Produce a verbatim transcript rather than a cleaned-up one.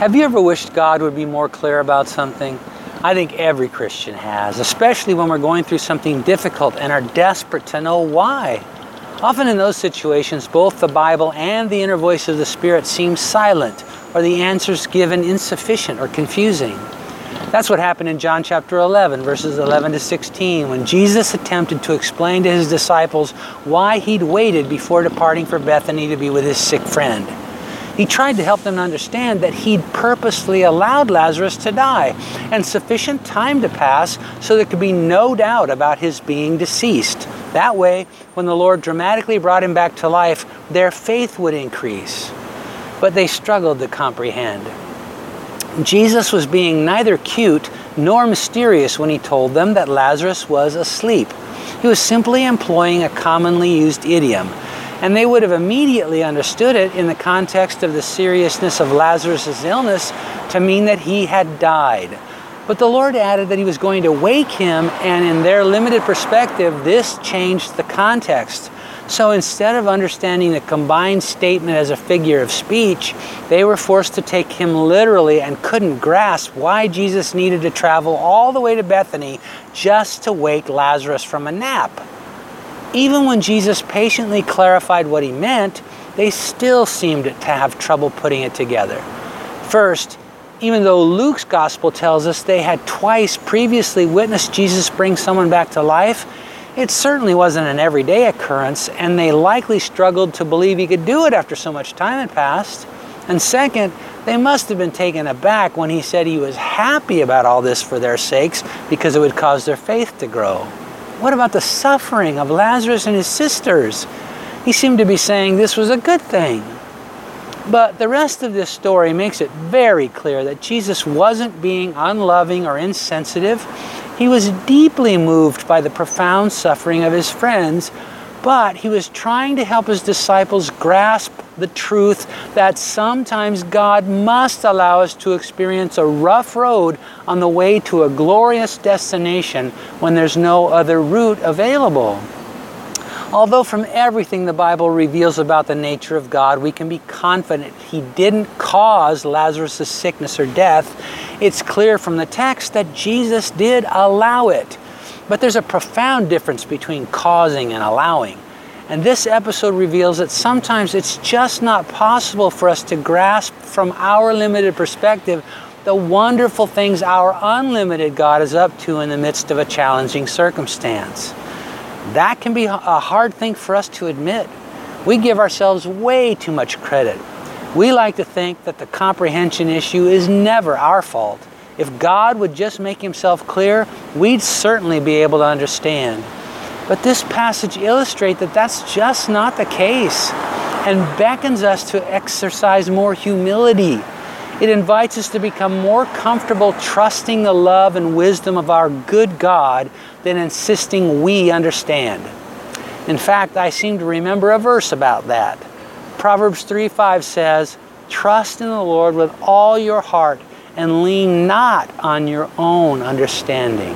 Have you ever wished God would be more clear about something? I think every Christian has, especially when we're going through something difficult and are desperate to know why. Often in those situations, both the Bible and the inner voice of the Spirit seem silent, or the answers given insufficient or confusing. That's what happened in John chapter eleven, verses eleven to sixteen, when Jesus attempted to explain to his disciples why he'd waited before departing for Bethany to be with his sick friend. He tried to help them understand that he'd purposely allowed Lazarus to die, and sufficient time to pass so there could be no doubt about his being deceased. That way, when the Lord dramatically brought him back to life, their faith would increase. But they struggled to comprehend. Jesus was being neither cute nor mysterious when he told them that Lazarus was asleep. He was simply employing a commonly used idiom, and they would have immediately understood it in the context of the seriousness of Lazarus' illness to mean that he had died. But the Lord added that he was going to wake him, and in their limited perspective, this changed the context. So instead of understanding the combined statement as a figure of speech, they were forced to take him literally and couldn't grasp why Jesus needed to travel all the way to Bethany just to wake Lazarus from a nap. Even when Jesus patiently clarified what he meant, they still seemed to have trouble putting it together. First, even though Luke's Gospel tells us they had twice previously witnessed Jesus bring someone back to life, it certainly wasn't an everyday occurrence, and they likely struggled to believe he could do it after so much time had passed. And second, they must have been taken aback when he said he was happy about all this for their sakes because it would cause their faith to grow. What about the suffering of Lazarus and his sisters? He seemed to be saying this was a good thing. But the rest of this story makes it very clear that Jesus wasn't being unloving or insensitive. He was deeply moved by the profound suffering of his friends, but he was trying to help his disciples grasp the truth that sometimes God must allow us to experience a rough road on the way to a glorious destination when there's no other route available. Although from everything the Bible reveals about the nature of God, we can be confident he didn't cause Lazarus' sickness or death, it's clear from the text that Jesus did allow it. But there's a profound difference between causing and allowing. And this episode reveals that sometimes it's just not possible for us to grasp from our limited perspective the wonderful things our unlimited God is up to in the midst of a challenging circumstance. That can be a hard thing for us to admit. We give ourselves way too much credit. We like to think that the comprehension issue is never our fault. If God would just make himself clear, we'd certainly be able to understand. But this passage illustrates that that's just not the case and beckons us to exercise more humility. It invites us to become more comfortable trusting the love and wisdom of our good God than insisting we understand. In fact, I seem to remember a verse about that. Proverbs three five says, "Trust in the Lord with all your heart and lean not on your own understanding."